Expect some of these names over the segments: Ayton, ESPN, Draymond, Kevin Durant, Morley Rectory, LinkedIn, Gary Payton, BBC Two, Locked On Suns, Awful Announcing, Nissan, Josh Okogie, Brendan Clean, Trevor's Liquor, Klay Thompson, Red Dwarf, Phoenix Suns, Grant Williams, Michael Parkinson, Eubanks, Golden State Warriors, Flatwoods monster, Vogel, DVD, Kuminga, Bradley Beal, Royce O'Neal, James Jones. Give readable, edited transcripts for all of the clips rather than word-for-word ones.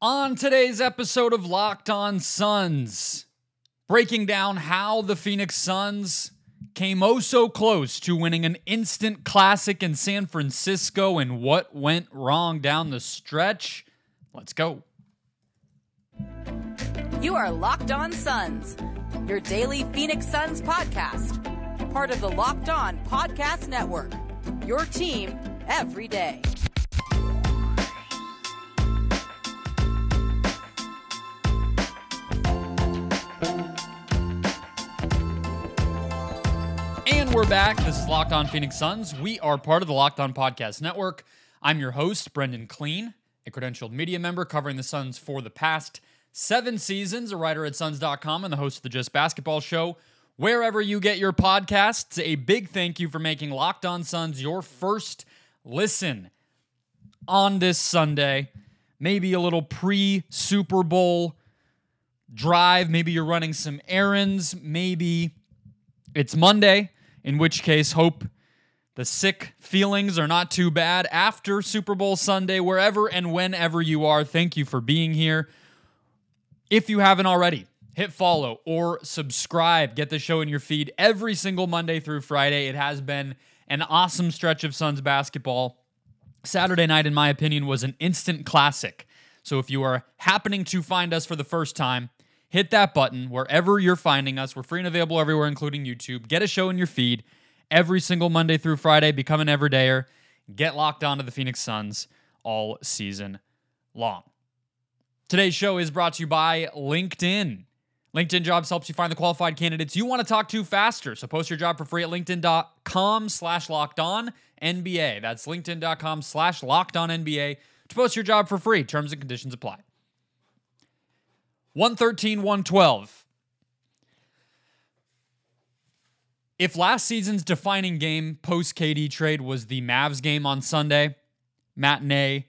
On today's episode of Locked On Suns, breaking down how the Phoenix Suns came oh so close to winning an instant classic in San Francisco and what went wrong down the stretch. Let's go. You are Locked On Suns, your daily Phoenix Suns podcast, part of the Locked On Podcast Network, your team every day. We're back. This is Locked On Phoenix Suns. We are part of the Locked On Podcast Network. I'm your host, Brendan Clean, a credentialed media member covering the Suns for the past 7 seasons, a writer at Suns.com, and the host of the Just Basketball Show. Wherever you get your podcasts, a big thank you for making Locked On Suns your first listen on this Sunday. Maybe a little pre-Super Bowl drive. Maybe you're running some errands. Maybe it's Monday. In which case, hope the sick feelings are not too bad after Super Bowl Sunday, wherever and whenever you are. Thank you for being here. If you haven't already, hit follow or subscribe. Get the show in your feed every single Monday through Friday. It has been an awesome stretch of Suns basketball. Saturday night, in my opinion, was an instant classic. So if you are happening to find us for the first time, hit that button wherever you're finding us. We're free and available everywhere, including YouTube. Get a show in your feed every single Monday through Friday. Become an everydayer. Get locked on to the Phoenix Suns all season long. Today's show is brought to you by LinkedIn. LinkedIn Jobs helps you find the qualified candidates you want to talk to faster. So post your job for free at linkedin.com/lockedonnba. That's linkedin.com/lockedonnba to post your job for free. Terms and conditions apply. 113-112. If last season's defining game post-KD trade was the Mavs game on Sunday, matinee,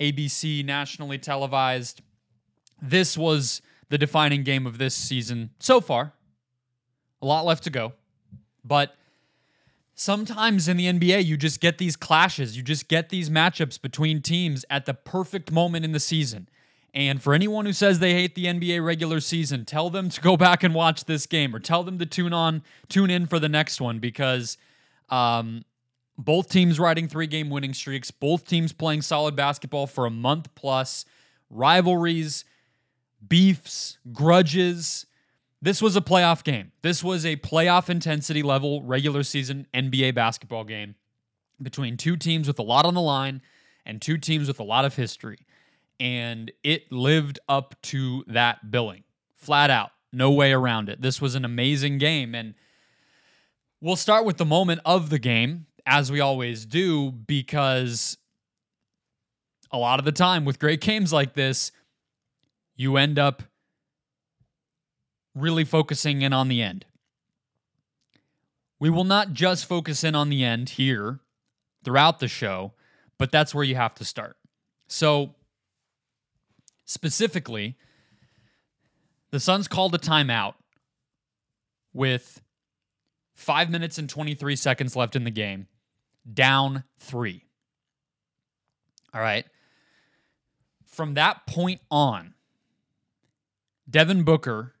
ABC, nationally televised, this was the defining game of this season so far. A lot left to go. But sometimes in the NBA, you just get these clashes. You just get these matchups between teams at the perfect moment in the season. And for anyone who says they hate the NBA regular season, tell them to go back and watch this game or tell them to tune in for the next one because both teams riding 3-game winning streaks, both teams playing solid basketball for a month plus, rivalries, beefs, grudges. This was a playoff game. This was a playoff intensity level regular season NBA basketball game between two teams with a lot on the line and two teams with a lot of history. And it lived up to that billing. Flat out. No way around it. This was an amazing game. And we'll start with the moment of the game, as we always do, because a lot of the time with great games like this, you end up really focusing in on the end. We will not just focus in on the end here throughout the show, but that's where you have to start. So specifically, the Suns called a timeout with 5 minutes and 23 seconds left in the game, down 3. All right. From that point on, Devin Booker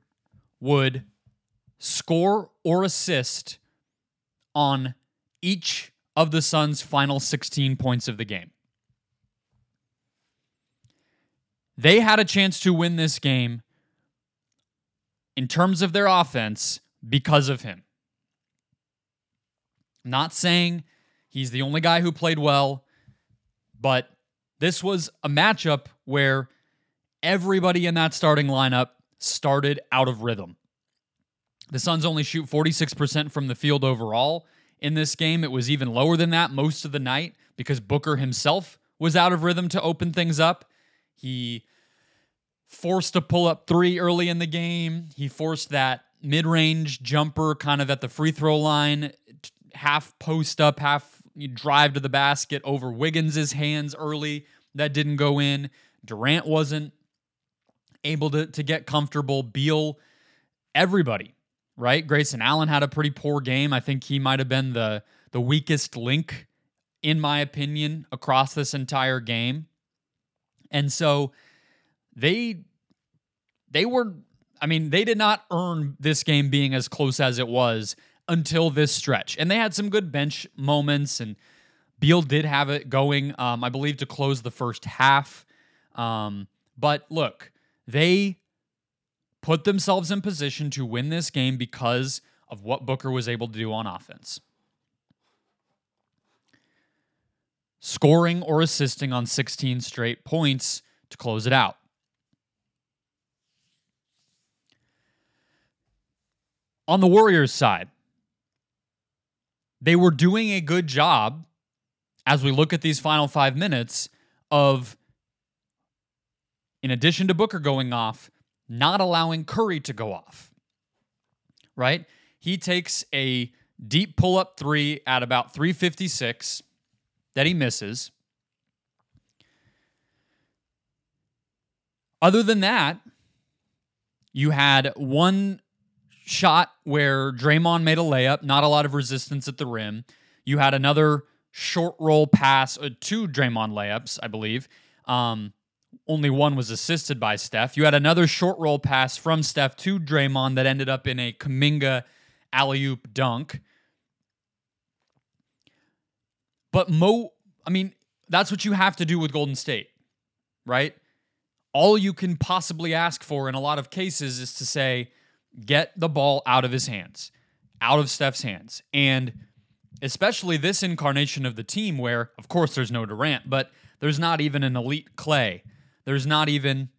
would score or assist on each of the Suns' final 16 points of the game. They had a chance to win this game in terms of their offense because of him. Not saying he's the only guy who played well, but this was a matchup where everybody in that starting lineup started out of rhythm. The Suns only shoot 46% from the field overall in this game. It was even lower than that most of the night because Booker himself was out of rhythm to open things up. He forced a pull-up three early in the game. He forced that mid-range jumper kind of at the free throw line, half post up, half drive to the basket over Wiggins' hands early. That didn't go in. Durant wasn't able to get comfortable. Beal, everybody, right? Grayson Allen had a pretty poor game. I think he might have been the weakest link, in my opinion, across this entire game. And so they were, I mean, they did not earn this game being as close as it was until this stretch. And they had some good bench moments, and Beal did have it going, I believe, to close the first half. But look, they put themselves in position to win this game because of what Booker was able to do on offense. Scoring or assisting on 16 straight points to close it out. On the Warriors' side, they were doing a good job, as we look at these final 5 minutes, of, in addition to Booker going off, not allowing Curry to go off, right? He takes a deep pull-up three at about 3:56 that he misses. Other than that, you had one shot where Draymond made a layup, not a lot of resistance at the rim. You had another short roll pass, two Draymond layups, I believe. Only one was assisted by Steph. You had another short roll pass from Steph to Draymond that ended up in a Kuminga alley-oop dunk. But that's what you have to do with Golden State, right? All you can possibly ask for in a lot of cases is to say, get the ball out of his hands, out of Steph's hands. And especially this incarnation of the team where, of course, there's no Durant, but there's not even an elite Clay. There's not even,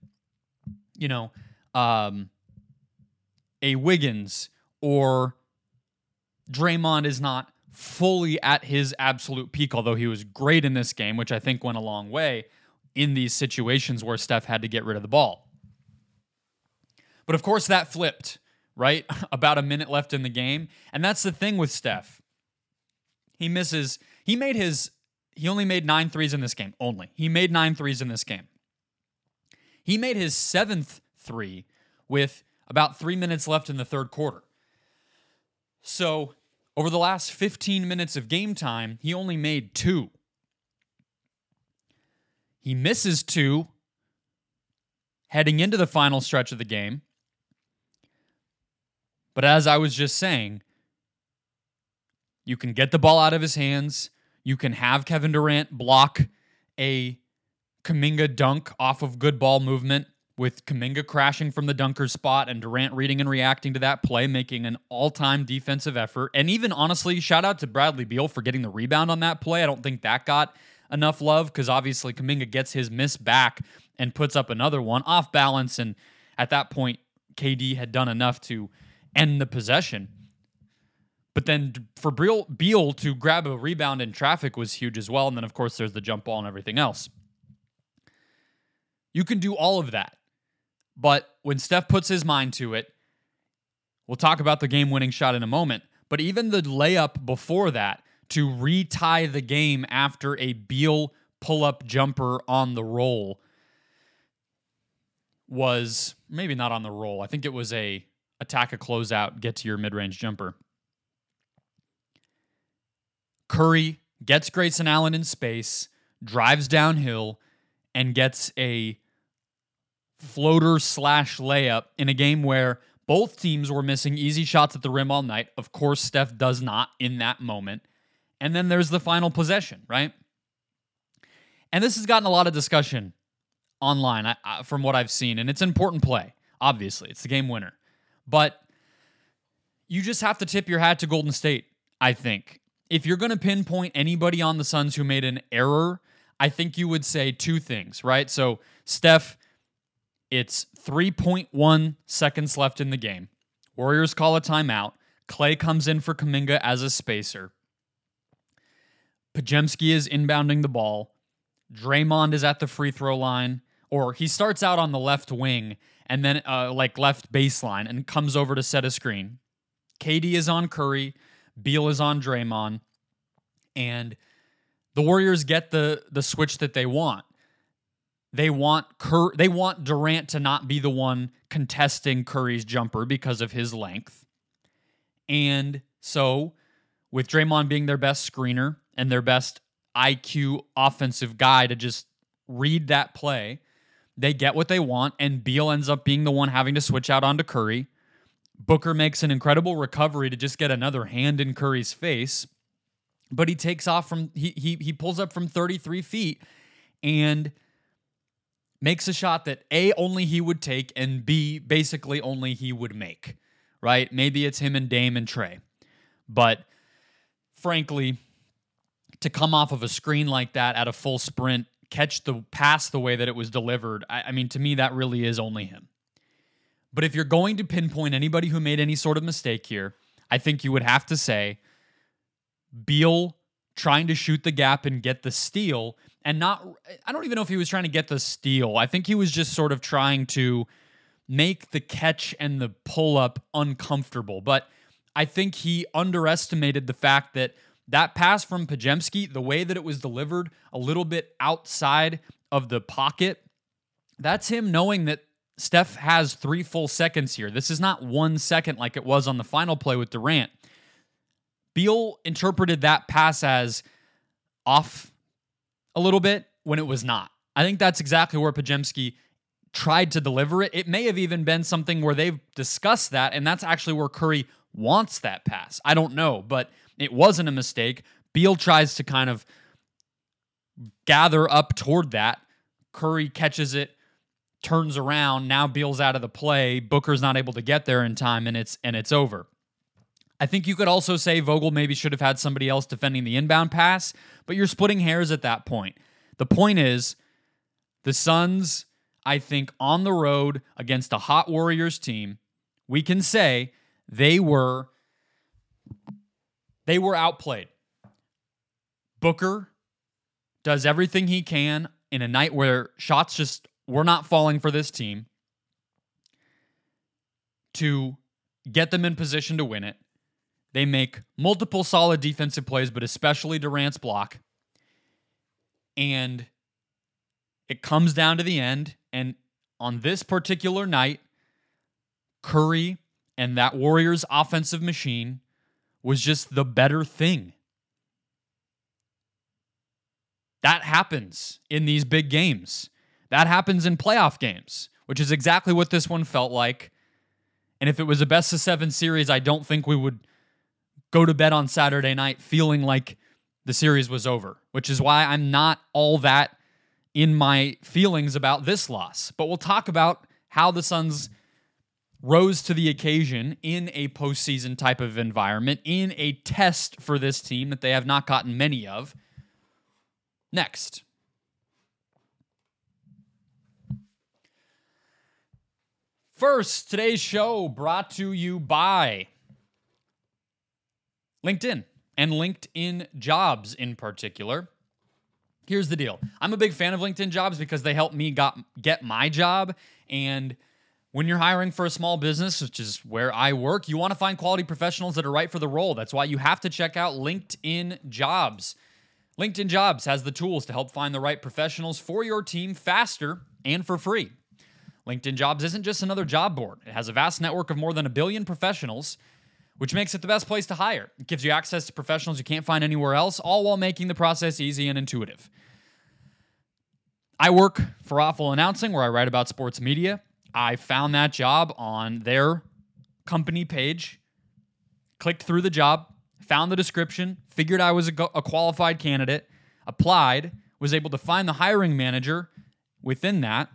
a Wiggins, or Draymond is not fully at his absolute peak, although he was great in this game, which I think went a long way in these situations where Steph had to get rid of the ball. But of course that flipped, right? About a minute left in the game. And that's the thing with Steph. He only made 9 threes in this game. He made 9 threes in this game. He made his 7th three with about 3 minutes left in the third quarter. So over the last 15 minutes of game time, he only made 2. He misses 2 heading into the final stretch of the game. But as I was just saying, you can get the ball out of his hands. You can have Kevin Durant block a Kuminga dunk off of good ball movement, with Kuminga crashing from the dunker spot and Durant reading and reacting to that play, making an all-time defensive effort. And even, honestly, shout out to Bradley Beal for getting the rebound on that play. I don't think that got enough love, because obviously Kuminga gets his miss back and puts up another one off balance. And at that point, KD had done enough to end the possession. But then for Beal to grab a rebound in traffic was huge as well. And then, of course, there's the jump ball and everything else. You can do all of that. But when Steph puts his mind to it, we'll talk about the game-winning shot in a moment. But even the layup before that to retie the game after a Beal pull-up jumper on the roll was maybe not on the roll. I think it was a attack a closeout, get to your mid-range jumper. Curry gets Grayson Allen in space, drives downhill, and gets a floater/layup in a game where both teams were missing easy shots at the rim all night. Of course, Steph does not in that moment. And then there's the final possession, right? And this has gotten a lot of discussion online from what I've seen, and it's an important play. Obviously, it's the game winner. But you just have to tip your hat to Golden State, I think. If you're going to pinpoint anybody on the Suns who made an error, I think you would say 2 things, right? So, Steph, it's 3.1 seconds left in the game. Warriors call a timeout. Clay comes in for Kuminga as a spacer. Podziemski is inbounding the ball. Draymond is at the free throw line, or he starts out on the left wing and then left baseline and comes over to set a screen. KD is on Curry. Beal is on Draymond, and the Warriors get the switch that they want. They want Durant to not be the one contesting Curry's jumper because of his length. And so, with Draymond being their best screener and their best IQ offensive guy to just read that play, They get what they want, and Beal ends up being the one having to switch out onto Curry. Booker makes an incredible recovery to just get another hand in Curry's face, but he takes off from he pulls up from 33 feet and makes a shot that A, only he would take, and B, basically only he would make, right? Maybe it's him and Dame and Trey. But frankly, to come off of a screen like that at a full sprint, catch the pass the way that it was delivered, I mean, to me, that really is only him. But if you're going to pinpoint anybody who made any sort of mistake here, I think you would have to say Beal trying to shoot the gap and get the steal, and not, I don't even know if he was trying to get the steal. I think he was just sort of trying to make the catch and the pull-up uncomfortable. But I think he underestimated the fact that that pass from Podziemski, the way that it was delivered, a little bit outside of the pocket, that's him knowing that Steph has 3 full seconds here. This is not 1 second like it was on the final play with Durant. Beal interpreted that pass as off a little bit when it was not. I think that's exactly where Podziemski tried to deliver it. It may have even been something where they've discussed that, and that's actually where Curry wants that pass. I don't know, but it wasn't a mistake. Beal tries to kind of gather up toward that. Curry catches it, turns around. Now Beal's out of the play. Booker's not able to get there in time, and it's over. I think you could also say Vogel maybe should have had somebody else defending the inbound pass, but you're splitting hairs at that point. The point is, the Suns, I think, on the road against a hot Warriors team, we can say they were outplayed. Booker does everything he can in a night where shots just were not falling for this team to get them in position to win it. They make multiple solid defensive plays, but especially Durant's block. And it comes down to the end. And on this particular night, Curry and that Warriors offensive machine was just the better thing. That happens in these big games. That happens in playoff games, which is exactly what this one felt like. And if it was a best-of-7 series, I don't think we would go to bed on Saturday night feeling like the series was over, which is why I'm not all that in my feelings about this loss. But we'll talk about how the Suns rose to the occasion in a postseason type of environment, in a test for this team that they have not gotten many of. Next. First, today's show brought to you by LinkedIn, and LinkedIn Jobs in particular. Here's the deal. I'm a big fan of LinkedIn Jobs because they help me get my job, and when you're hiring for a small business, which is where I work, you want to find quality professionals that are right for the role. That's why you have to check out LinkedIn Jobs. LinkedIn Jobs has the tools to help find the right professionals for your team faster and for free. LinkedIn Jobs isn't just another job board. It has a vast network of more than 1 billion professionals, which makes it the best place to hire. It gives you access to professionals you can't find anywhere else, all while making the process easy and intuitive. I work for Awful Announcing, where I write about sports media. I found that job on their company page, clicked through the job, found the description, figured I was a qualified candidate, applied, was able to find the hiring manager within that,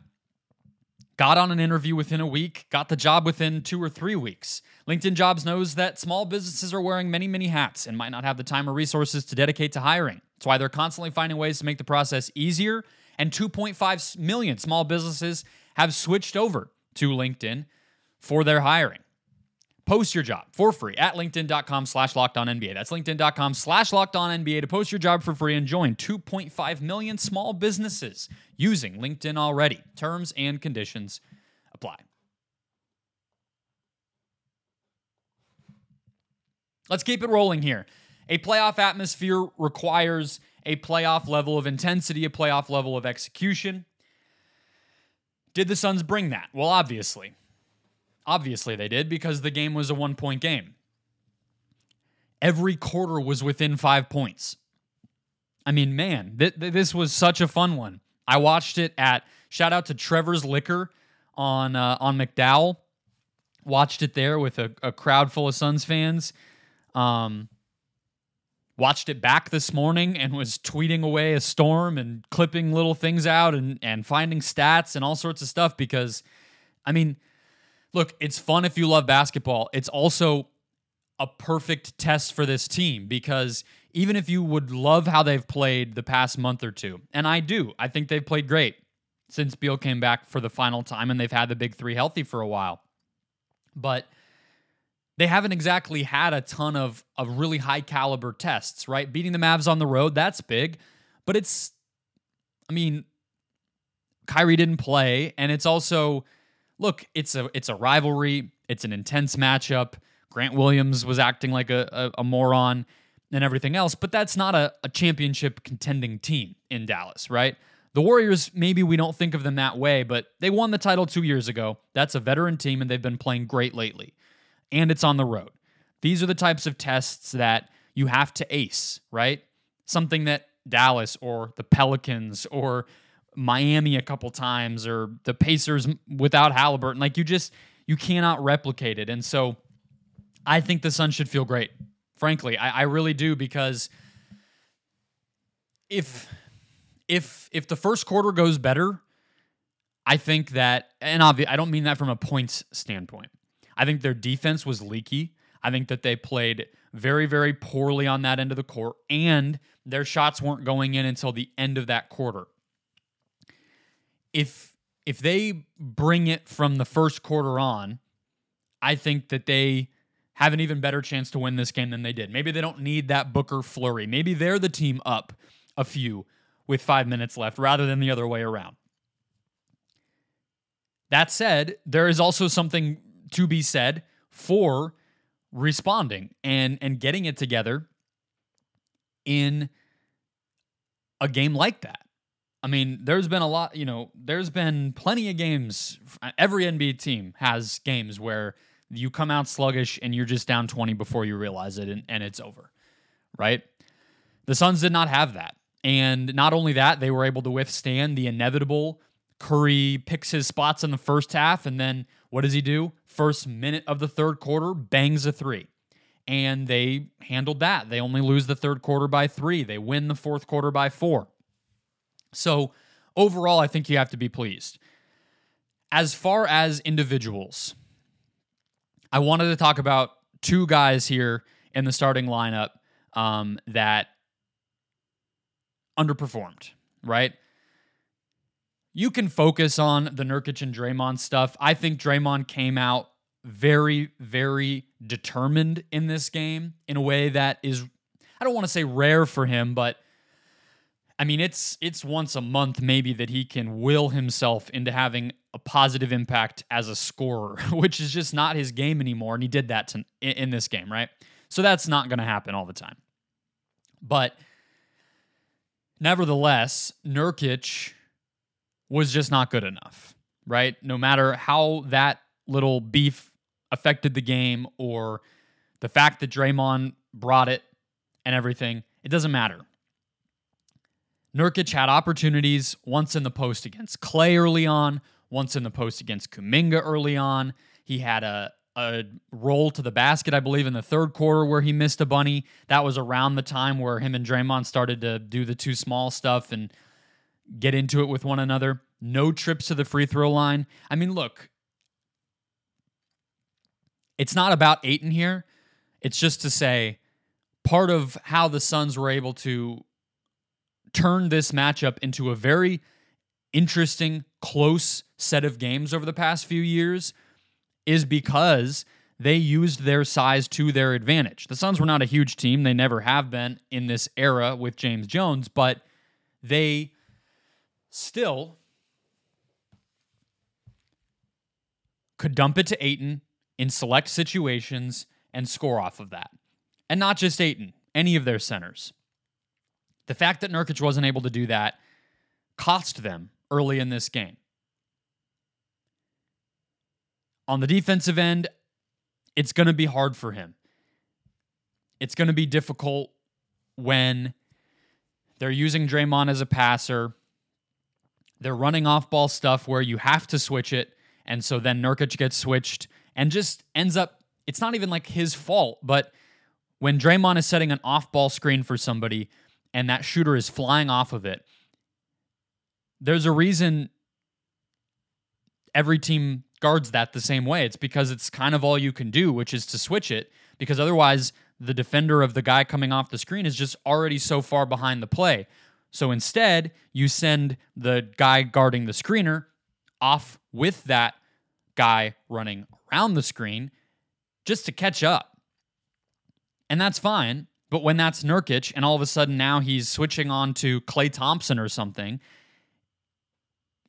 got on an interview within a week, got the job within 2 or 3 weeks. LinkedIn Jobs knows that small businesses are wearing many, many hats and might not have the time or resources to dedicate to hiring. That's why they're constantly finding ways to make the process easier, and 2.5 million small businesses have switched over to LinkedIn for their hiring. Post your job for free at linkedin.com/LockedOnNBA. That's linkedin.com/LockedOnNBA to post your job for free and join 2.5 million small businesses using LinkedIn already. Terms and conditions apply. Let's keep it rolling here. A playoff atmosphere requires a playoff level of intensity, a playoff level of execution. Did the Suns bring that? Well, obviously. Obviously they did, because the game was a 1-point game. Every quarter was within 5 points. I mean, man, this was such a fun one. I watched it at Shout out to Trevor's Liquor on McDowell. Watched it there with a crowd full of Suns fans. Watched it back this morning and was tweeting away a storm and clipping little things out and finding stats and all sorts of stuff because, I mean, look, it's fun if you love basketball. It's also a perfect test for this team because even if you would love how they've played the past month or two, and I do, I think they've played great since Beal came back for the final time and they've had the big three healthy for a while. But they haven't exactly had a ton of really high-caliber tests, right? Beating the Mavs on the road, that's big. But it's, I mean, Kyrie didn't play. And it's also, look, it's a rivalry. It's an intense matchup. Grant Williams was acting like a moron and everything else. But that's not a championship-contending team in Dallas, right? The Warriors, maybe we don't think of them that way, but they won the title 2 years ago. That's a veteran team, and they've been playing great lately. And it's on the road. These are the types of tests that you have to ace, right? Something that Dallas or the Pelicans or Miami a couple times or the Pacers without Halliburton, like you cannot replicate it. And so I think the Suns should feel great. Frankly, I really do, because if the first quarter goes better, I think that, and obviously I don't mean that from a points standpoint. I think their defense was leaky. I think that they played very, very poorly on that end of the court, and their shots weren't going in until the end of that quarter. If they bring it from the first quarter on, I think that they have an even better chance to win this game than they did. Maybe they don't need that Booker flurry. Maybe they're the team up a few with 5 minutes left rather than the other way around. That said, there is also something to be said for responding and getting it together in a game like that. I mean, there's been a lot, there's been plenty of games. Every NBA team has games where you come out sluggish and you're just down 20 before you realize it and it's over, right? The Suns did not have that. And not only that, they were able to withstand the inevitable. Curry picks his spots in the first half, and then what does he do? First minute of the third quarter, bangs a three. And they handled that. They only lose the third quarter by 3. They win the fourth quarter by 4. So overall, I think you have to be pleased. As far as individuals, I wanted to talk about two guys here in the starting lineup that underperformed, right? You can focus on the Nurkic and Draymond stuff. I think Draymond came out very, very determined in this game in a way that is, I don't want to say rare for him, but I mean, it's once a month maybe that he can will himself into having a positive impact as a scorer, which is just not his game anymore, and he did that in this game, right? So that's not going to happen all the time. But nevertheless, Nurkic was just not good enough, right? No matter how that little beef affected the game or the fact that Draymond brought it and everything, it doesn't matter. Nurkic had opportunities once in the post against Clay early on, once in the post against Kuminga early on. He had a roll to the basket, I believe, in the third quarter where he missed a bunny. That was around the time where him and Draymond started to do the too small stuff and get into it with one another. No trips to the free throw line. I mean, look, it's not about Ayton here. It's just to say part of how the Suns were able to turn this matchup into a very interesting, close set of games over the past few years is because they used their size to their advantage. The Suns were not a huge team. They never have been in this era with James Jones, but they still could dump it to Ayton in select situations and score off of that. And not just Ayton, any of their centers. The fact that Nurkic wasn't able to do that cost them early in this game. On the defensive end, it's going to be hard for him. It's going to be difficult when they're using Draymond as a passer. They're running off-ball stuff where you have to switch it, and so then Nurkic gets switched and just ends up, it's not even like his fault, but when Draymond is setting an off-ball screen for somebody and that shooter is flying off of it, there's a reason every team guards that the same way. It's because it's kind of all you can do, which is to switch it, because otherwise the defender of the guy coming off the screen is just already so far behind the play. So instead, you send the guy guarding the screener off with that guy running around the screen just to catch up. And that's fine, but when that's Nurkic and all of a sudden now he's switching on to Klay Thompson or something,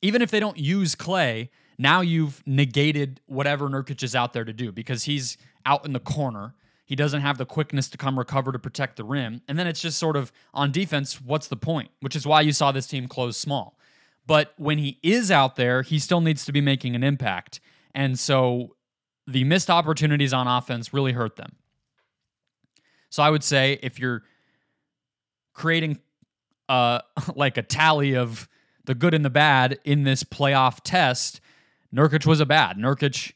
even if they don't use Klay, now you've negated whatever Nurkic is out there to do because he's out in the corner. He doesn't have the quickness to come recover to protect the rim. And then it's just sort of on defense, what's the point? Which is why you saw this team close small. But when he is out there, he still needs to be making an impact. And so the missed opportunities on offense really hurt them. So I would say if you're creating like a tally of the good and the bad in this playoff test, Nurkic was a bad. Nurkic,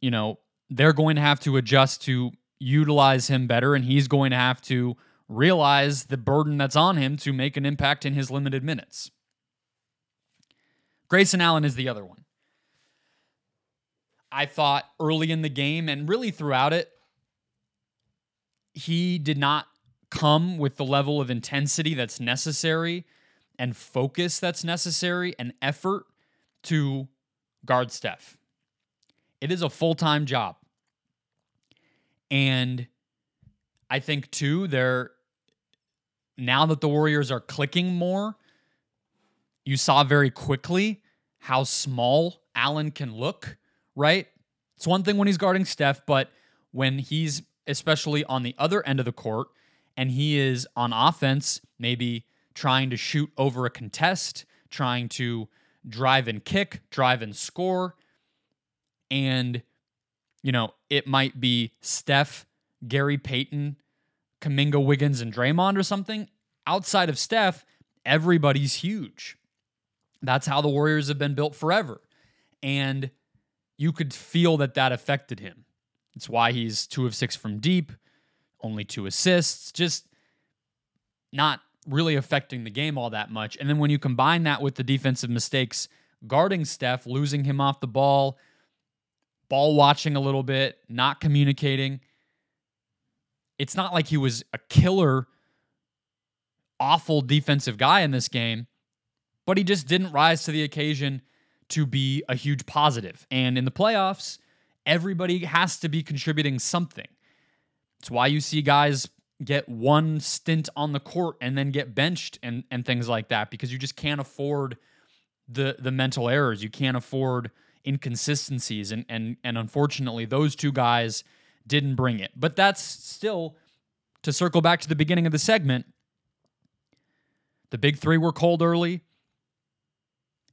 you know, they're going to have to adjust to utilize him better, and he's going to have to realize the burden that's on him to make an impact in his limited minutes. Grayson Allen is the other one. I thought early in the game and really throughout it, he did not come with the level of intensity that's necessary and focus that's necessary and effort to guard Steph. It is a full-time job. And I think, too, they're now that the Warriors are clicking more, you saw very quickly how small Allen can look, right? It's one thing when he's guarding Steph, but when he's especially on the other end of the court and he is on offense, maybe trying to shoot over a contest, trying to drive and kick, drive and score. And, you know, it might be Steph, Gary Payton, Kuminga, Wiggins, and Draymond or something. Outside of Steph, everybody's huge. That's how the Warriors have been built forever. And you could feel that that affected him. It's why he's 2 of 6 from deep, only 2 assists, just not really affecting the game all that much. And then when you combine that with the defensive mistakes, guarding Steph, losing him off the ball, ball watching a little bit, not communicating. It's not like he was a killer, awful defensive guy in this game, but he just didn't rise to the occasion to be a huge positive. And in the playoffs, everybody has to be contributing something. It's why you see guys get one stint on the court and then get benched and things like that, because you just can't afford the mental errors. You can't afford inconsistencies. And unfortunately, those two guys didn't bring it. But that's still, to circle back to the beginning of the segment, the big three were cold early.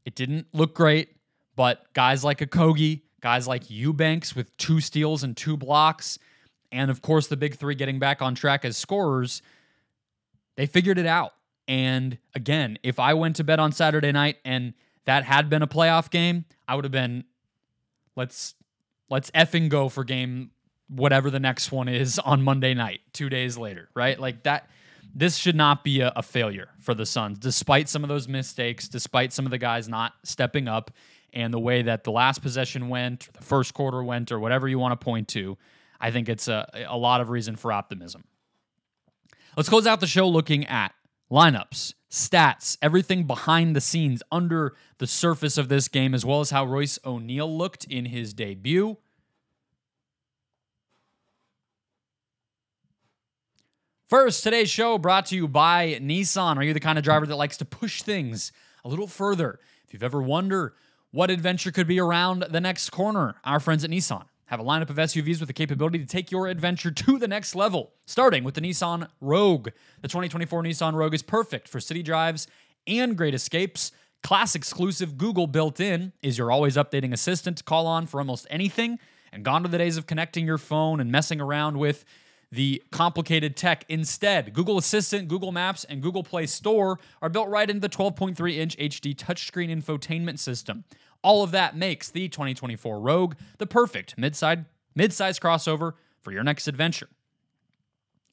It didn't look great, but guys like Okogie, guys like Eubanks with 2 steals and 2 blocks, and of course the big three getting back on track as scorers, they figured it out. And again, if I went to bed on Saturday night and that had been a playoff game, I would have been, let's effing go for game whatever the next one is on Monday night, 2 days later, right? Like that, this should not be a failure for the Suns, despite some of those mistakes, despite some of the guys not stepping up, and the way that the last possession went, or the first quarter went, or whatever you want to point to. I think it's a lot of reason for optimism. Let's close out the show looking at lineups, stats, everything behind the scenes, under the surface of this game, as well as how Royce O'Neal looked in his debut. First, today's show brought to you by Nissan. Are you the kind of driver that likes to push things a little further? If you've ever wondered what adventure could be around the next corner, our friends at Nissan have a lineup of SUVs with the capability to take your adventure to the next level, starting with the Nissan Rogue. The 2024 Nissan Rogue is perfect for city drives and great escapes. Class-exclusive Google built-in is your always-updating assistant to call on for almost anything, and gone are the days of connecting your phone and messing around with the complicated tech. Instead, Google Assistant, Google Maps, and Google Play Store are built right into the 12.3-inch HD touchscreen infotainment system. All of that makes the 2024 Rogue the perfect mid-size crossover for your next adventure.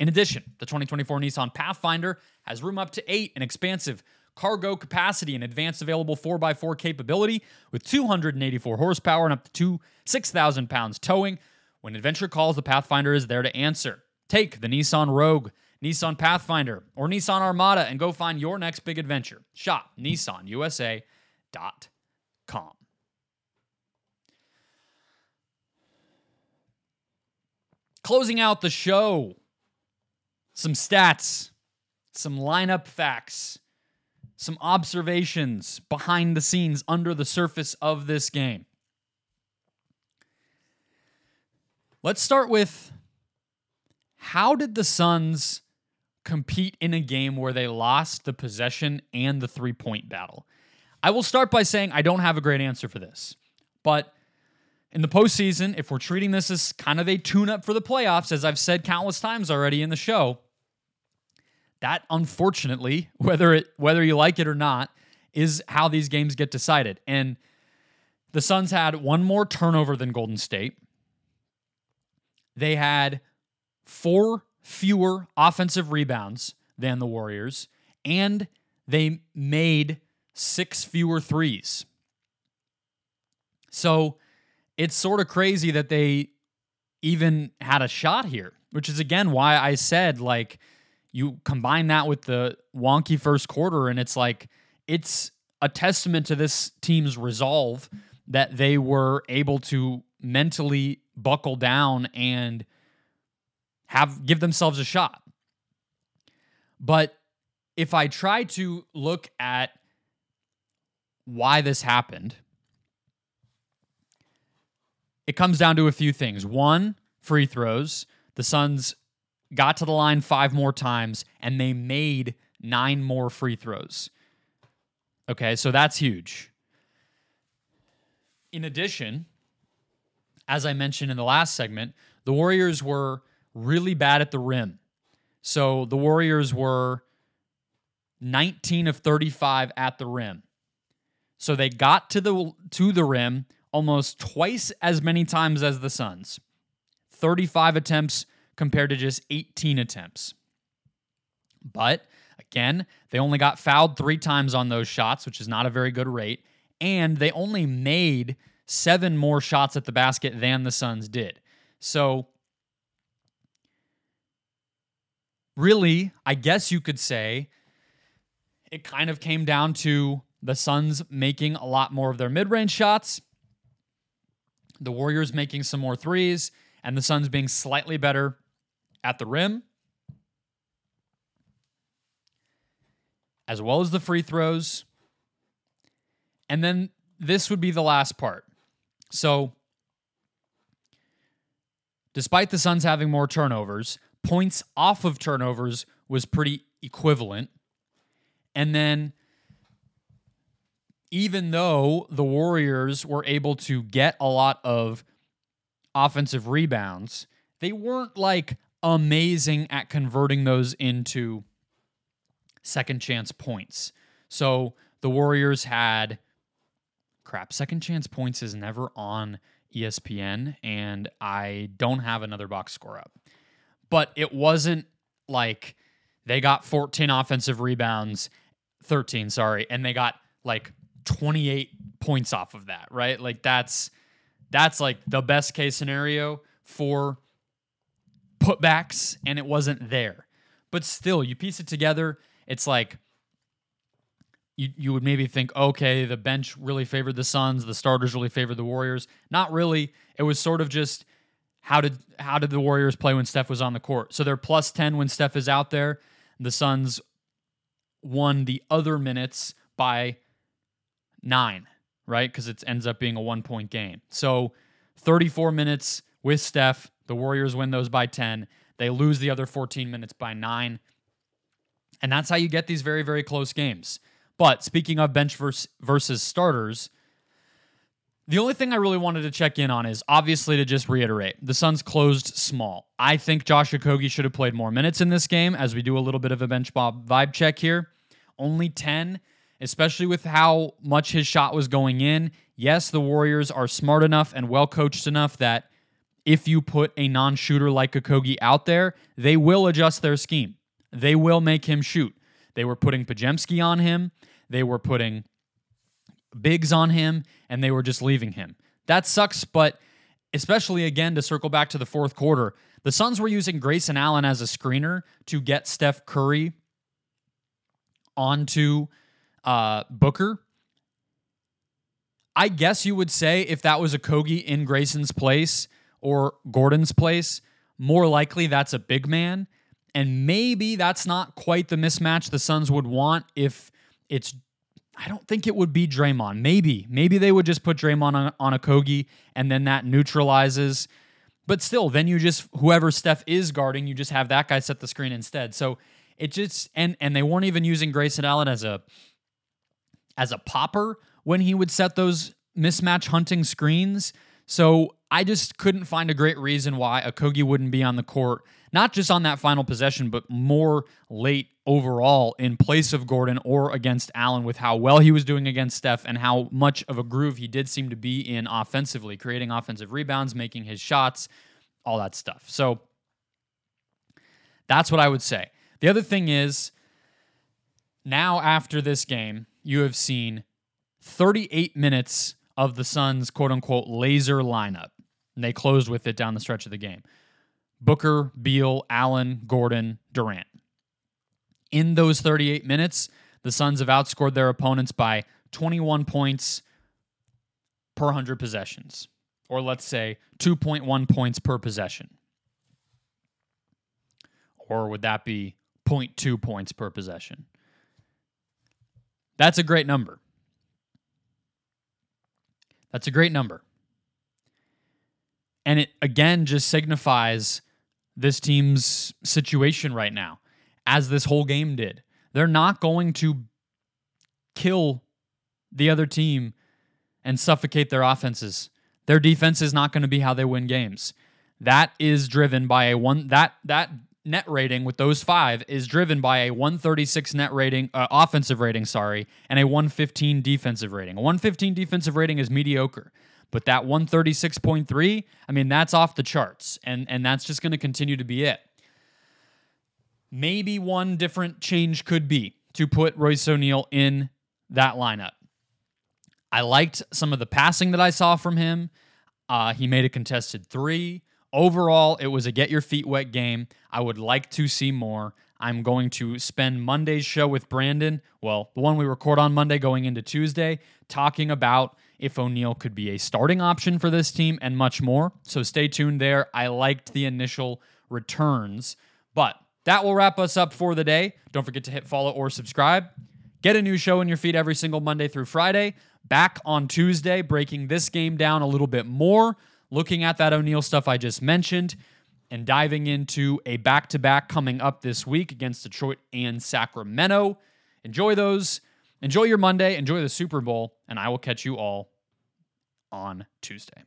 In addition, the 2024 Nissan Pathfinder has room up to 8 and expansive cargo capacity and advanced available 4x4 capability with 284 horsepower and up to 6,000 pounds towing. When adventure calls, the Pathfinder is there to answer. Take the Nissan Rogue, Nissan Pathfinder, or Nissan Armada and go find your next big adventure. Shop nissanusa.com. Closing out the show, some stats, some lineup facts, some observations behind the scenes, under the surface of this game. Let's start with, how did the Suns compete in a game where they lost the possession and the three-point battle? I will start by saying I don't have a great answer for this, but in the postseason, if we're treating this as kind of a tune-up for the playoffs, as I've said countless times already in the show, that, unfortunately, whether you like it or not, is how these games get decided. And the Suns had one more turnover than Golden State. They had 4 fewer offensive rebounds than the Warriors, and they made 6 fewer threes. So it's sort of crazy that they even had a shot here, which is, again, why I said, like, you combine that with the wonky first quarter, and it's like, it's a testament to this team's resolve that they were able to mentally buckle down and give themselves a shot. But if I try to look at why this happened, it comes down to a few things. One, free throws. The Suns got to the line 5 more times, and they made 9 more free throws. Okay, so that's huge. In addition, as I mentioned in the last segment, the Warriors were really bad at the rim. So the Warriors were 19 of 35 at the rim. So they got to the rim almost twice as many times as the Suns. 35 attempts compared to just 18 attempts. But, again, they only got fouled 3 times on those shots, which is not a very good rate, and they only made 7 more shots at the basket than the Suns did. So, really, I guess you could say it kind of came down to the Suns making a lot more of their mid-range shots, the Warriors making some more threes, and the Suns being slightly better at the rim, as well as the free throws. And then this would be the last part. So, despite the Suns having more turnovers, points off of turnovers was pretty equivalent. And then, even though the Warriors were able to get a lot of offensive rebounds, they weren't, like, amazing at converting those into second chance points. So the Warriors had second chance points is never on ESPN, and I don't have another box score up, but it wasn't like they got 14 offensive rebounds, 13, sorry, and they got like 28 points off of that, right? Like that's like the best case scenario for putbacks, and it wasn't there. But still, you piece it together, it's like you would maybe think, okay, the bench really favored the Suns, the starters really favored the Warriors. Not really. It was sort of just how did the Warriors play when Steph was on the court? So they're plus 10 when Steph is out there. The Suns won the other minutes by 9. Right? Because it ends up being a 1-point game. So 34 minutes with Steph, the Warriors win those by 10. They lose the other 14 minutes by 9. And that's how you get these very, very close games. But speaking of bench versus starters, The only thing I really wanted to check in on is, obviously, to just reiterate, the Suns closed small. I think Josh Okogie should have played more minutes in this game, as we do a little bit of a bench mob vibe check here. Only 10, especially with how much his shot was going in. Yes, the Warriors are smart enough and well-coached enough that if you put a non-shooter like Okogie out there, they will adjust their scheme. They will make him shoot. They were putting Pajemski on him. They were putting bigs on him, and they were just leaving him. That sucks, but especially, again, to circle back to the fourth quarter, the Suns were using Grayson Allen as a screener to get Steph Curry onto Booker. I guess you would say if that was Okogie in Grayson's place or Gordon's place, more likely that's a big man, and maybe that's not quite the mismatch the Suns would want if it's... I don't think it would be Draymond. Maybe they would just put Draymond on Okogie, and then that neutralizes. But still, then you just, whoever Steph is guarding, you just have that guy set the screen instead. So it just, and they weren't even using Grayson Allen as a popper when he would set those mismatch hunting screens. So I just couldn't find a great reason why Okogie wouldn't be on the court, not just on that final possession, but more late overall in place of Gordon or against Allen, with how well he was doing against Steph and how much of a groove he did seem to be in offensively, creating offensive rebounds, making his shots, all that stuff. So that's what I would say. The other thing is, now after this game, you have seen 38 minutes of the Suns' quote-unquote laser lineup, and they closed with it down the stretch of the game. Booker, Beal, Allen, Gordon, Durant. In those 38 minutes, the Suns have outscored their opponents by 21 points per 100 possessions, or let's say 2.1 points per possession. Or would that be 0.2 points per possession? That's a great number. That's a great number. And it, again, just signifies this team's situation right now, as this whole game did. They're not going to kill the other team and suffocate their offenses. Their defense is not going to be how they win games. That is driven by a one... That net rating with those five is driven by a 136 net rating, offensive rating, and a 115 defensive rating. A 115 defensive rating is mediocre, but that 136.3, I mean, that's off the charts, and that's just going to continue to be it. Maybe one different change could be to put Royce O'Neal in that lineup. I liked some of the passing that I saw from him. He made a contested three. Overall, it was a get-your-feet-wet game. I would like to see more. I'm going to spend Monday's show with Brandon, well, the one we record on Monday going into Tuesday, talking about if O'Neal could be a starting option for this team and much more. So stay tuned there. I liked the initial returns. But that will wrap us up for the day. Don't forget to hit follow or subscribe. Get a new show in your feed every single Monday through Friday. Back on Tuesday, breaking this game down a little bit more, looking at that O'Neal stuff I just mentioned, and diving into a back-to-back coming up this week against Detroit and Sacramento. Enjoy those. Enjoy your Monday. Enjoy the Super Bowl. And I will catch you all on Tuesday.